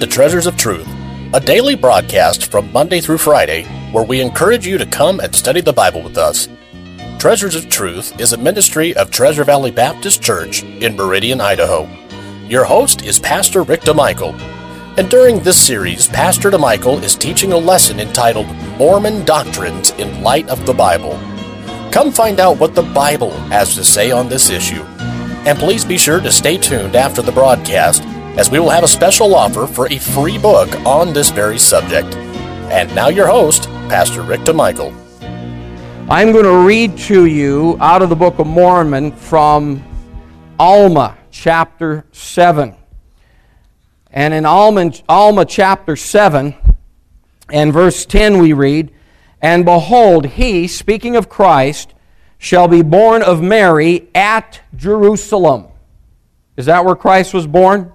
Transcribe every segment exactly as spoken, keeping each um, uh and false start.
to Treasures of Truth, a daily broadcast from Monday through Friday where we encourage you to come and study the Bible with us. Treasures of Truth is a ministry of Treasure Valley Baptist Church in Meridian, Idaho. Your host is Pastor Rick DeMichael. And during this series, Pastor DeMichael is teaching a lesson entitled Mormon Doctrines in Light of the Bible. Come find out what the Bible has to say on this issue. And please be sure to stay tuned after the broadcast, as we will have a special offer for a free book on this very subject. And now your host, Pastor Rick DeMichael. I'm going to read to you out of the Book of Mormon from Alma chapter seven. And in Alma, Alma chapter seven and verse ten we read, "And behold, he," speaking of Christ, "shall be born of Mary at Jerusalem." Is that where Christ was born?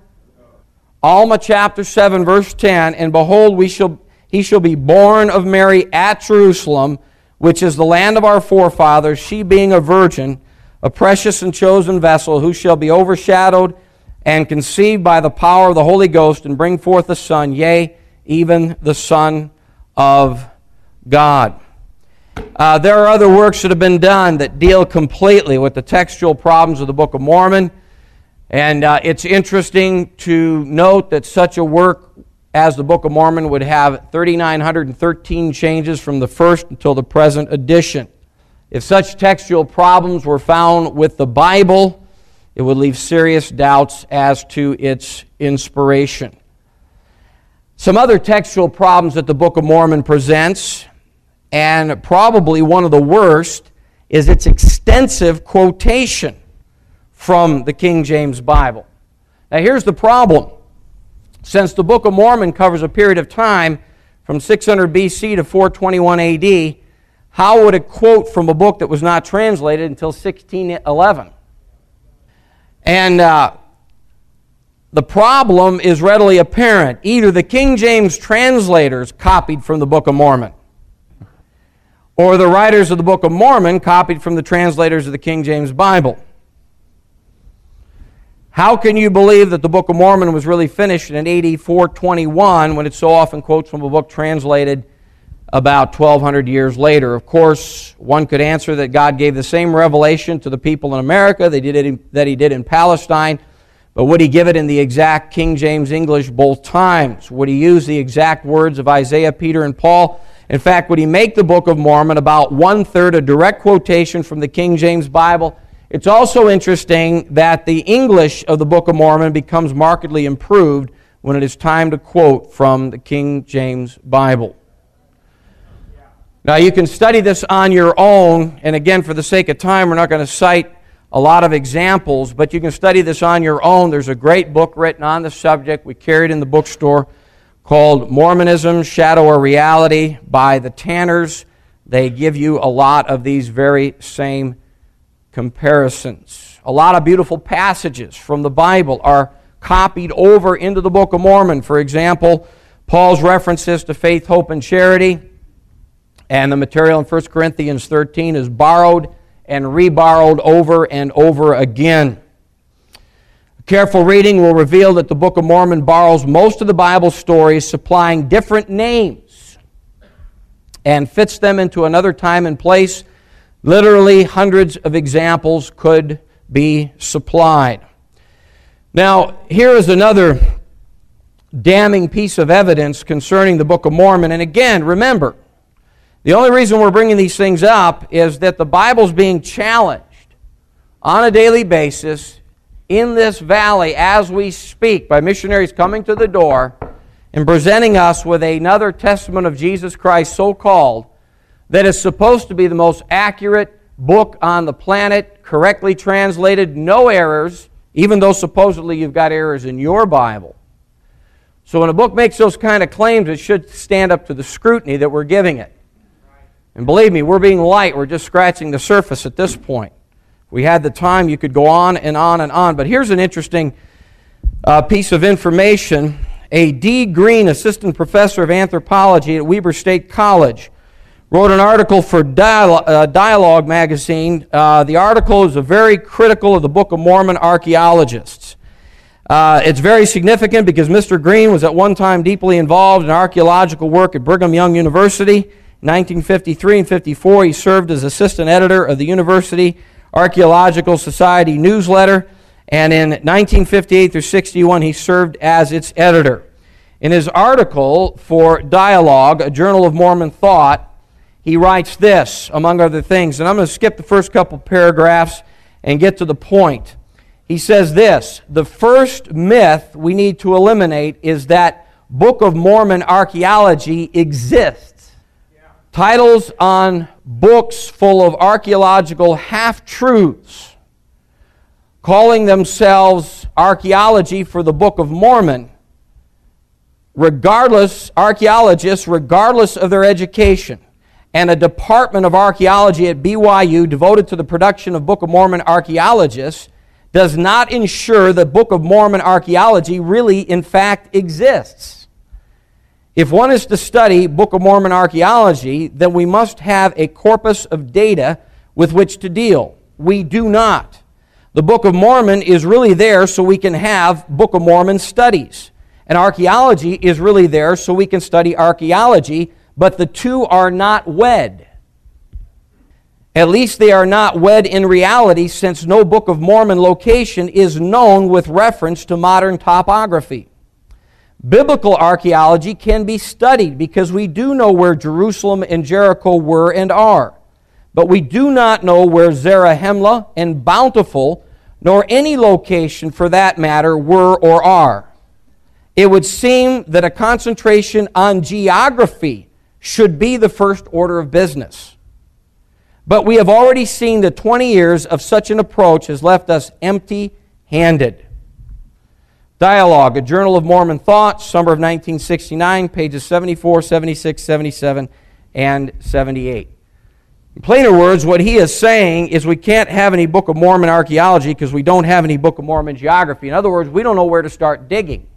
Alma chapter seven verse ten, "And behold, we shall, he shall be born of Mary at Jerusalem, which is the land of our forefathers, she being a virgin, a precious and chosen vessel, who shall be overshadowed and conceived by the power of the Holy Ghost, and bring forth a son, yea, even the Son of God." Uh, there are other works that have been done that deal completely with the textual problems of the Book of Mormon, and uh, it's interesting to note that such a work as the Book of Mormon would have three thousand nine hundred thirteen changes from the first until the present edition. If such textual problems were found with the Bible, it would leave serious doubts as to its inspiration. Some other textual problems that the Book of Mormon presents, and probably one of the worst, is its extensive quotation from the King James Bible. Now here's the problem. Since the Book of Mormon covers a period of time from six hundred B C to four twenty-one A D, how would it quote from a book that was not translated until sixteen eleven? And uh, the problem is readily apparent. Either the King James translators copied from the Book of Mormon, or the writers of the Book of Mormon copied from the translators of the King James Bible. How can you believe that the Book of Mormon was really finished in A D four twenty-one when it so often quotes from a book translated about twelve hundred years later? Of course, one could answer that God gave the same revelation to the people in America that he did in, that he did in Palestine, but would he give it in the exact King James English both times? Would he use the exact words of Isaiah, Peter, and Paul? In fact, would he make the Book of Mormon about one-third a direct quotation from the King James Bible? It's also interesting that the English of the Book of Mormon becomes markedly improved when it is time to quote from the King James Bible. Now, you can study this on your own, and again, for the sake of time, we're not going to cite a lot of examples, but you can study this on your own. There's a great book written on the subject. We carry it in the bookstore, called Mormonism, Shadow or Reality, by the Tanners. They give you a lot of these very same comparisons. A lot of beautiful passages from the Bible are copied over into the Book of Mormon. For example, Paul's references to faith, hope, and charity, and the material in First Corinthians thirteen is borrowed and reborrowed over and over again. Careful reading will reveal that the Book of Mormon borrows most of the Bible stories, supplying different names, and fits them into another time and place. Literally hundreds of examples could be supplied. Now, here is another damning piece of evidence concerning the Book of Mormon. And again, remember, the only reason we're bringing these things up is that the Bible's being challenged on a daily basis in this valley as we speak by missionaries coming to the door and presenting us with another testament of Jesus Christ, so-called, that is supposed to be the most accurate book on the planet, correctly translated, no errors, even though supposedly you've got errors in your Bible. So when a book makes those kind of claims, it should stand up to the scrutiny that we're giving it. And believe me, we're being light. We're just scratching the surface at this point. If we had the time, you could go on and on and on. But here's an interesting uh, piece of information. A D. Green, assistant professor of anthropology at Weber State College, wrote an article for Dialogue, uh, Dialogue magazine. Uh, the article is a very critical of the Book of Mormon archaeologists. Uh, it's very significant because Mister Green was at one time deeply involved in archaeological work at Brigham Young University. In nineteen fifty-three and fifty-four, he served as assistant editor of the University Archaeological Society newsletter, and in nineteen fifty-eight through sixty-one, he served as its editor. In his article for Dialogue, a Journal of Mormon Thought, he writes this, among other things, and I'm going to skip the first couple paragraphs and get to the point. He says this: the first myth we need to eliminate is that Book of Mormon archaeology exists. Yeah. Titles on books full of archaeological half-truths, calling themselves archaeology for the Book of Mormon, regardless, archaeologists, regardless of their education, and a department of archaeology at B Y U devoted to the production of Book of Mormon archaeologists does not ensure that Book of Mormon archaeology really, in fact, exists. If one is to study Book of Mormon archaeology, then we must have a corpus of data with which to deal. We do not. The Book of Mormon is really there so we can have Book of Mormon studies. And archaeology is really there so we can study archaeology, but the two are not wed. At least they are not wed in reality, since no Book of Mormon location is known with reference to modern topography. Biblical archaeology can be studied because we do know where Jerusalem and Jericho were and are, but we do not know where Zarahemla and Bountiful, nor any location for that matter, were or are. It would seem that a concentration on geography should be the first order of business. But we have already seen that twenty years of such an approach has left us empty-handed. Dialogue, a Journal of Mormon Thought, summer of nineteen sixty-nine, pages seventy-four, seventy-six, seventy-seven, and seventy-eight. In plainer words, what he is saying is we can't have any Book of Mormon archaeology because we don't have any Book of Mormon geography. In other words, we don't know where to start digging.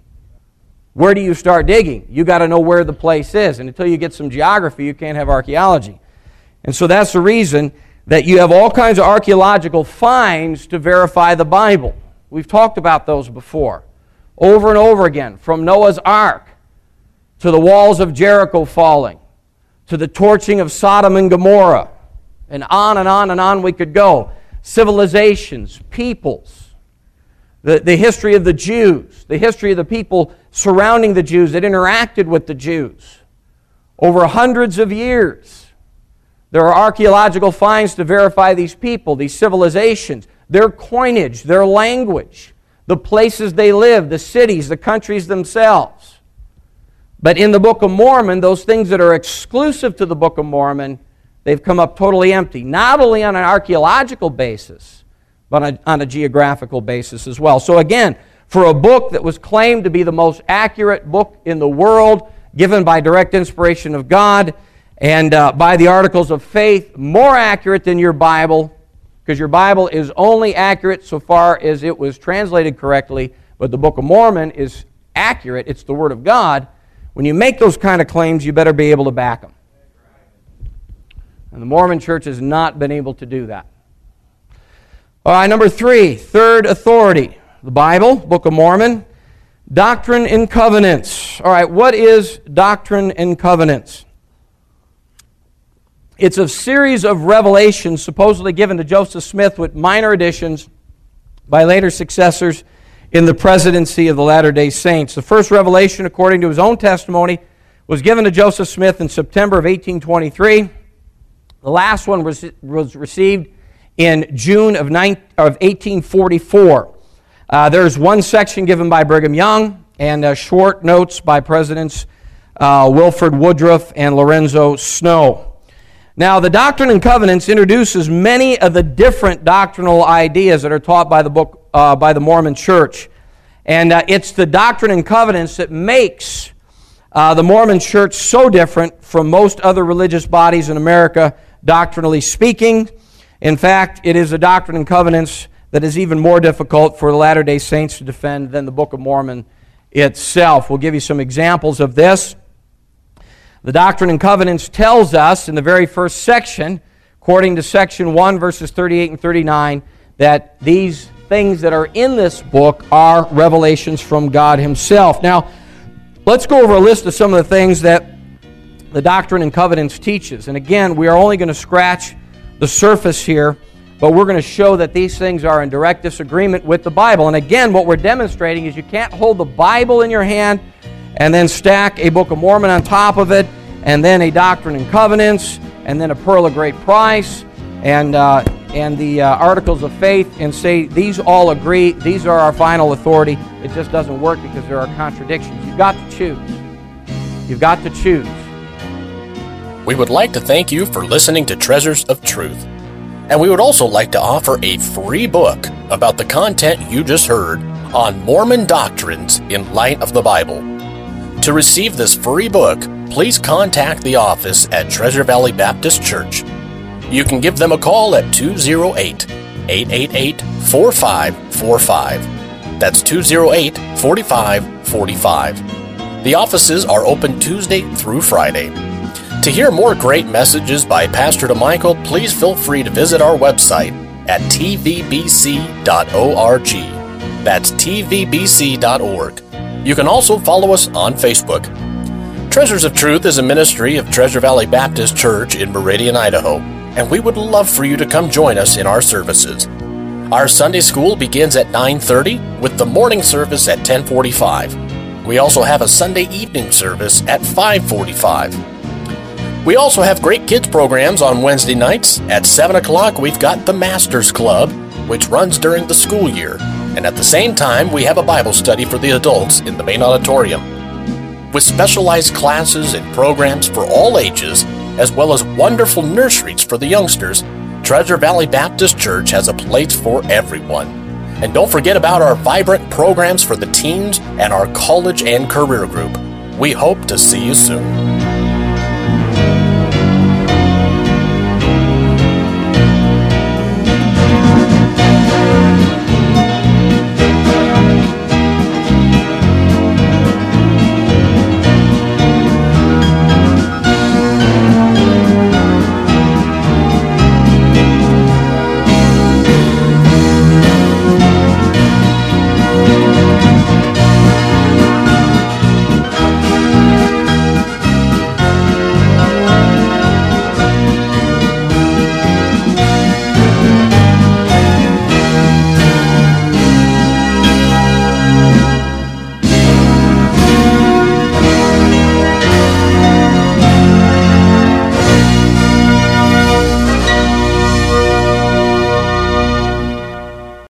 Where do you start digging? You got to know where the place is, and until you get some geography, you can't have archaeology. And so that's the reason that you have all kinds of archaeological finds to verify the Bible. We've talked about those before, over and over again, from Noah's Ark to the walls of Jericho falling, to the torching of Sodom and Gomorrah, and on and on and on we could go. Civilizations, peoples, the, the history of the Jews, the history of the people surrounding the Jews that interacted with the Jews over hundreds of years. There are archaeological finds to verify these people, these civilizations, their coinage, their language, the places they lived, the cities, the countries themselves. But in the Book of Mormon, those things that are exclusive to the Book of Mormon, they've come up totally empty, not only on an archaeological basis, but on a, on a geographical basis as well. So again, for a book that was claimed to be the most accurate book in the world, given by direct inspiration of God, and uh, by the Articles of Faith, more accurate than your Bible, because your Bible is only accurate so far as it was translated correctly, but the Book of Mormon is accurate. It's the Word of God. When you make those kind of claims, you better be able to back them. And the Mormon Church has not been able to do that. All right, number three, third authority, the Bible, Book of Mormon, Doctrine and Covenants. All right, what is Doctrine and Covenants? It's a series of revelations supposedly given to Joseph Smith with minor additions by later successors in the presidency of the Latter-day Saints. The first revelation, according to his own testimony, was given to Joseph Smith in September of eighteen twenty-three. The last one was, was received in June of, nineteen, of eighteen forty-four. Uh, there's one section given by Brigham Young and uh, short notes by Presidents uh, Wilford Woodruff and Lorenzo Snow. Now, the Doctrine and Covenants introduces many of the different doctrinal ideas that are taught by the book uh, by the Mormon Church, and uh, it's the Doctrine and Covenants that makes uh, the Mormon Church so different from most other religious bodies in America, doctrinally speaking. In fact, it is the Doctrine and Covenants that is even more difficult for the Latter-day Saints to defend than the Book of Mormon itself. We'll give you some examples of this. The Doctrine and Covenants tells us in the very first section, according to section one, verses thirty-eight and thirty-nine, that these things that are in this book are revelations from God himself. Now, let's go over a list of some of the things that the Doctrine and Covenants teaches. And again, we are only going to scratch the surface here, but we're going to show that these things are in direct disagreement with the Bible. And again, what we're demonstrating is you can't hold the Bible in your hand and then stack a Book of Mormon on top of it, and then a Doctrine and Covenants, and then a Pearl of Great Price, and uh, and the uh, Articles of Faith, and say these all agree, these are our final authority. It just doesn't work because there are contradictions. You've got to choose. You've got to choose. We would like to thank you for listening to Treasures of Truth. And we would also like to offer a free book about the content you just heard on Mormon doctrines in light of the Bible. To receive this free book, please contact the office at Treasure Valley Baptist Church. You can give them a call at two oh eight, eight eight eight, four five four five. That's two oh eight, four five four five. The offices are open Tuesday through Friday. To hear more great messages by Pastor DeMichael, please feel free to visit our website at t v b c dot org. That's t v b c dot org. You can also follow us on Facebook. Treasures of Truth is a ministry of Treasure Valley Baptist Church in Meridian, Idaho, and we would love for you to come join us in our services. Our Sunday school begins at nine thirty with the morning service at ten forty-five. We also have a Sunday evening service at five forty-five. We also have great kids programs on Wednesday nights. At seven o'clock, we've got the Masters Club, which runs during the school year. And at the same time, we have a Bible study for the adults in the main auditorium, with specialized classes and programs for all ages, as well as wonderful nurseries for the youngsters. Treasure Valley Baptist Church has a place for everyone. And don't forget about our vibrant programs for the teens and our college and career group. We hope to see you soon.